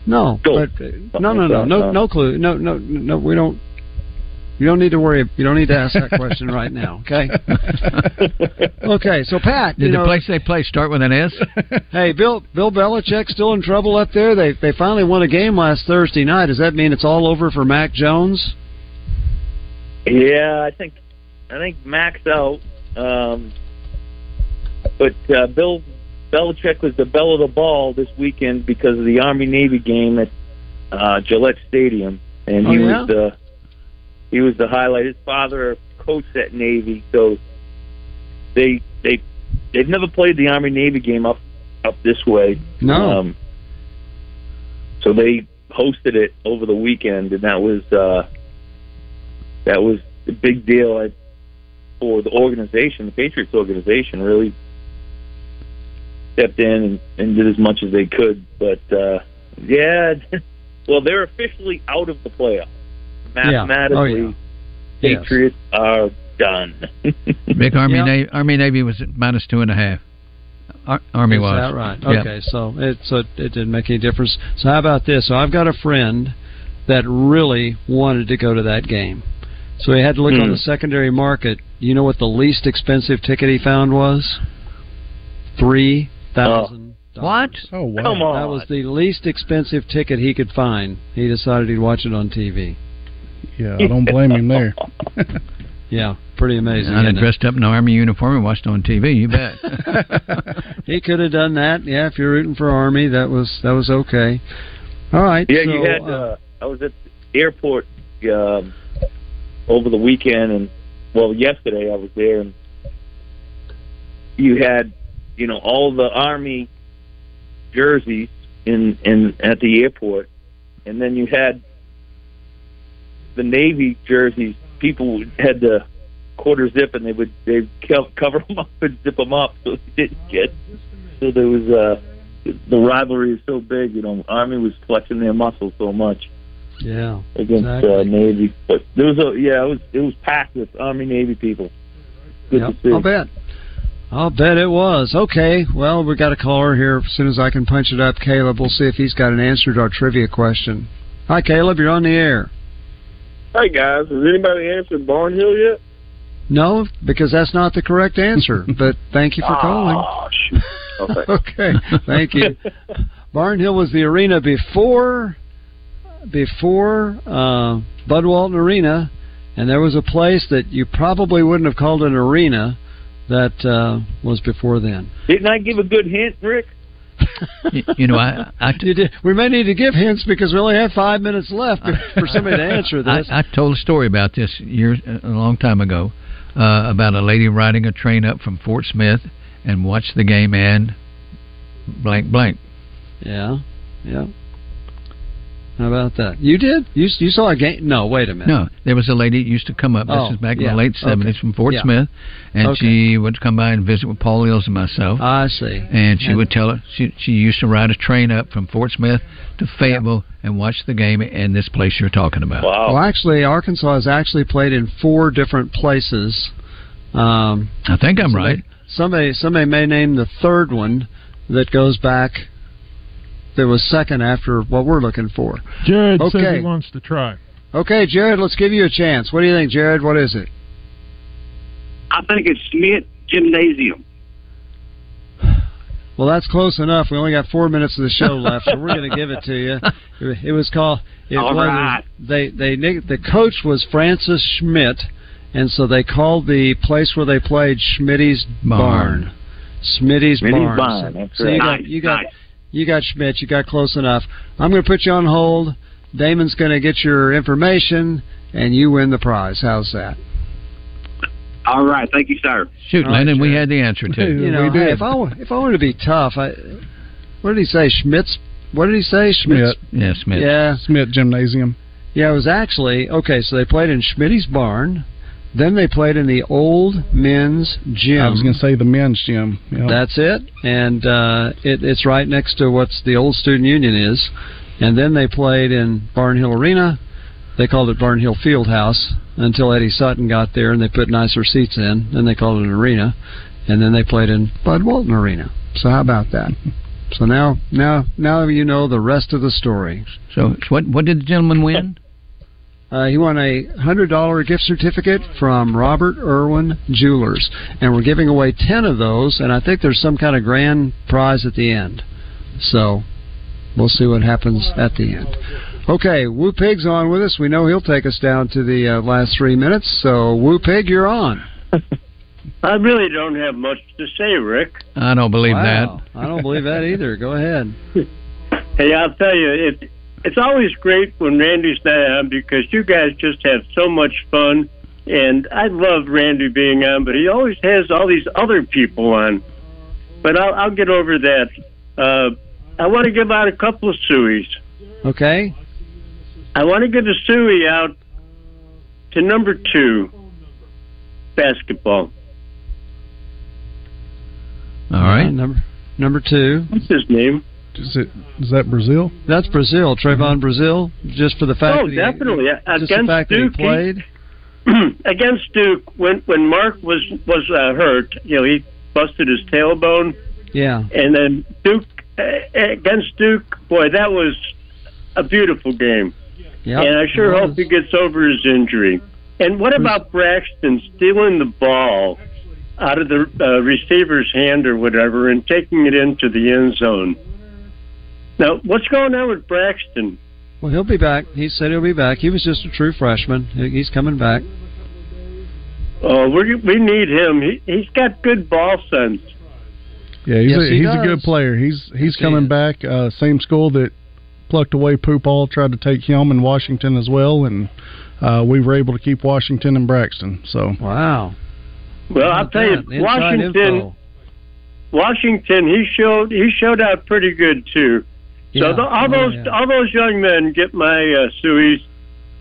No. But, no, no, no, no, no clue. No, no, no. We don't. You don't need to worry. You don't need to ask that question right now, okay? Okay, so, Pat. Did you know, the place they play start with an S? Hey, Bill Bill Belichick's still in trouble up there. They they finally won a game last Thursday night. Does that mean it's all over for Mac Jones? Yeah, I think I think Mac's out. Um, but uh, Bill Belichick was the belle of the ball this weekend because of the Army-Navy game at uh, Gillette Stadium, and he oh, yeah? was the he was the highlight. His father coached at Navy, so they they they've never played the Army Navy game up up this way. No, um, so they hosted it over the weekend, and that was uh, that was a big deal. I, for the organization, the Patriots organization, really stepped in and, and did as much as they could. But, uh, yeah, well, they're officially out of the playoffs. Mathematically, yeah. Oh, yeah. Patriots yes. are done. Big Army, yeah. Navy, Army Navy was at minus two and a half. Ar- Army Is was. Is that right? Okay, yeah. so, it, so it didn't make any difference. So how about this? So I've got a friend that really wanted to go to that game. So he had to look mm. on the secondary market. You know what the least expensive ticket he found was? Three thousand. Uh, what? Oh, wow. Come on. That was the least expensive ticket he could find. He decided he'd watch it on T V. Yeah, I don't blame him there. Yeah, pretty amazing. I dressed up in an Army uniform and watched it on T V. You bet. He could have done that. Yeah, if you're rooting for Army, that was that was okay. All right. Yeah, so, you had. Uh, uh, I was at the airport. Uh, Over the weekend, and well, yesterday I was there, and you had, you know, all the Army jerseys in in at the airport, and then you had the Navy jerseys. People had the quarter zip, and they would they cover them up and zip them up, so they didn't get. So there was uh, the rivalry is so big, you know, Army was flexing their muscles so much. Yeah, against exactly. uh, Navy, but there was a yeah, it was it was packed with Army Navy people. Good yep. to see. I'll bet, I'll bet it was. Okay, well, we got a caller here. As soon as I can punch it up, Caleb. We'll see if he's got an answer to our trivia question. Hi, Caleb. You're on the air. Hi guys. Has anybody answered Barnhill yet? No, because that's not the correct answer. But thank you for oh, calling. Shoot. Okay. Okay. Thank you. Barnhill was the arena before. Before uh, Bud Walton Arena, and there was a place that you probably wouldn't have called an arena that uh, was before then. Didn't I give a good hint, Rick? you, you know, I, I t- you did. We may need to give hints because we only have five minutes left for somebody to answer this. I, I told a story about this years a long time ago uh, about a lady riding a train up from Fort Smith and watched the game and blank blank. Yeah, yeah. How about that? You did? You you saw a game? No, wait a minute. No, there was a lady that used to come up. This oh, is back yeah. in the late seventies okay. from Fort yeah. Smith, and okay. she would come by and visit with Paul Eels and myself. I see. And she and would tell her she she used to ride a train up from Fort Smith to Fayetteville yeah. and watch the game in this place you're talking about. Wow. Well, actually, Arkansas has actually played in four different places. Um, I think I'm somebody, right. Somebody somebody may name the third one that goes back. That was second after what we're looking for. Jared okay. says he wants to try. Okay, Jared, let's give you a chance. What do you think, Jared? What is it? I think it's Smith Gymnasium. Well, that's close enough. We only got four minutes of the show left, so we're going to give it to you. It was called. It All was, right. They they the coach was Francis Schmidt, and so they called the place where they played Schmitty's Barn. Barn. Schmitty's, Schmitty's Barn. Barn. That's so right. you got. Nice, you got nice. You got Schmidt. You got close enough. I'm going to put you on hold. Damon's going to get your information, and you win the prize. How's that? All right. Thank you, sir. Shoot, Landon, we had the answer, too. You know, hey, if I if I were to be tough, I, what did he say? Schmidt's? What did he say? Schmidt's? Schmidt. Yeah, Schmidt. Yeah. Schmidt Gymnasium. Yeah, it was actually, okay, so they played in Schmitty's Barn. Then they played in the old men's gym. I was going to say the men's gym. Yep. That's it. And uh, it, it's right next to what's the old student union is. And then they played in Barnhill Arena. They called it Barnhill Fieldhouse until Eddie Sutton got there and they put nicer seats in. Then they called it an arena. And then they played in Bud Walton Arena. So how about that? So now now, now you know the rest of the story. So what what did the gentleman win? Uh, he won a one hundred dollars gift certificate from Robert Irwin Jewelers. And we're giving away ten of those, and I think there's some kind of grand prize at the end. So we'll see what happens at the end. Okay, Woo Pig's on with us. We know he'll take us down to the uh, last three minutes. So, Woo Pig, you're on. I really don't have much to say, Rick. I don't believe wow. that. I don't believe that either. Go ahead. Hey, I'll tell you, if it's always great when Randy's not on because you guys just have so much fun. And I love Randy being on, but he always has all these other people on. But I'll, I'll get over that. Uh, I want to give out a couple of sueys. Okay. I want to get a suey out to number two, basketball. All right, uh, number number two. What's his name? Is it? Is that Brazil? That's Brazil, Trayvon mm-hmm. Brazil. Just for the fact. Oh, that definitely. He, just the fact Duke, that he played. Against Duke, when when Mark was was uh, hurt, you know, he busted his tailbone. Yeah. And then Duke uh, against Duke, boy, that was a beautiful game. Yep, and I sure hope he gets over his injury. And what about Braxton stealing the ball out of the uh, receiver's hand or whatever and taking it into the end zone? Now, what's going on with Braxton? Well, he'll be back. He said he'll be back. He was just a true freshman. He's coming back. Oh, we we need him. He, he's got good ball sense. Yeah, he's, yes, a, he he's a good player. He's he's yes, coming he back. Uh, same school that plucked away Poopall, tried to take him in Washington as well, and uh, we were able to keep Washington and Braxton. So wow. Well, I'll tell you, Inside Washington, info. Washington, he showed he showed out pretty good too. So yeah, the, all yeah, those yeah. all those young men get my uh, sueys,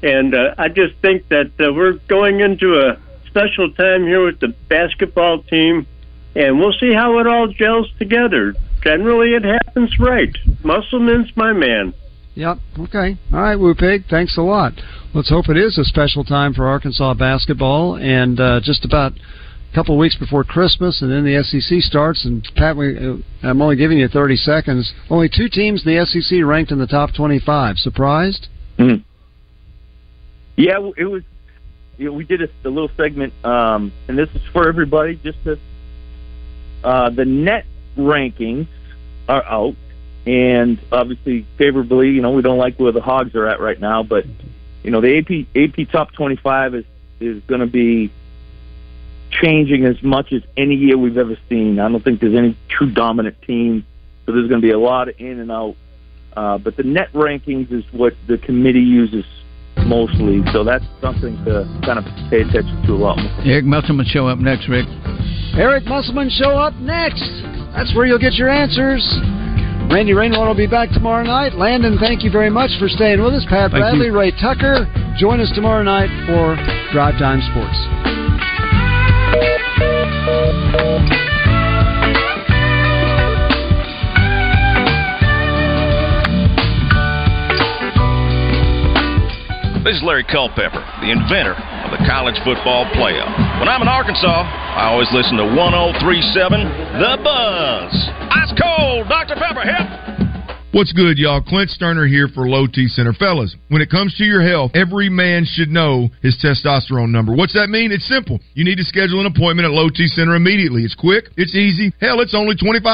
and uh, I just think that uh, we're going into a special time here with the basketball team, and we'll see how it all gels together. Generally, it happens right. Musselman's my man. Yep. Okay. All right, Woo-Pig. Thanks a lot. Let's hope it is a special time for Arkansas basketball, and uh, just about a couple of weeks before Christmas, and then the S E C starts. And Pat, we, I'm only giving you thirty seconds. Only two teams in the S E C ranked in the top twenty-five. Surprised? Mm-hmm. Yeah, it was. You know, we did a, a little segment, um, and this is for everybody. Just to, uh, the net rankings are out, and obviously favorably. You know, we don't like where the Hogs are at right now, but you know the A P A P top twenty-five is is going to be changing as much as any year we've ever seen. I don't think there's any true dominant team, so there's going to be a lot of in and out. Uh, but the net rankings is what the committee uses mostly, so that's something to kind of pay attention to a lot more. Eric Musselman show up next, Rick. Eric Musselman show up next. That's where you'll get your answers. Randy Rainwater will be back tomorrow night. Landon, thank you very much for staying with us. Pat thank Bradley, you. Ray Tucker, join us tomorrow night for Drive Time Sports. This is Larry Culpepper, the inventor of the college football playoff. When I'm in Arkansas, I always listen to one oh three point seven The Buzz. Ice cold, Doctor Pepper, help! What's good, y'all? Clint Sterner here for Low T Center. Fellas, when it comes to your health, every man should know his testosterone number. What's that mean? It's simple. You need to schedule an appointment at Low T Center immediately. It's quick. It's easy. Hell, it's only twenty-five dollars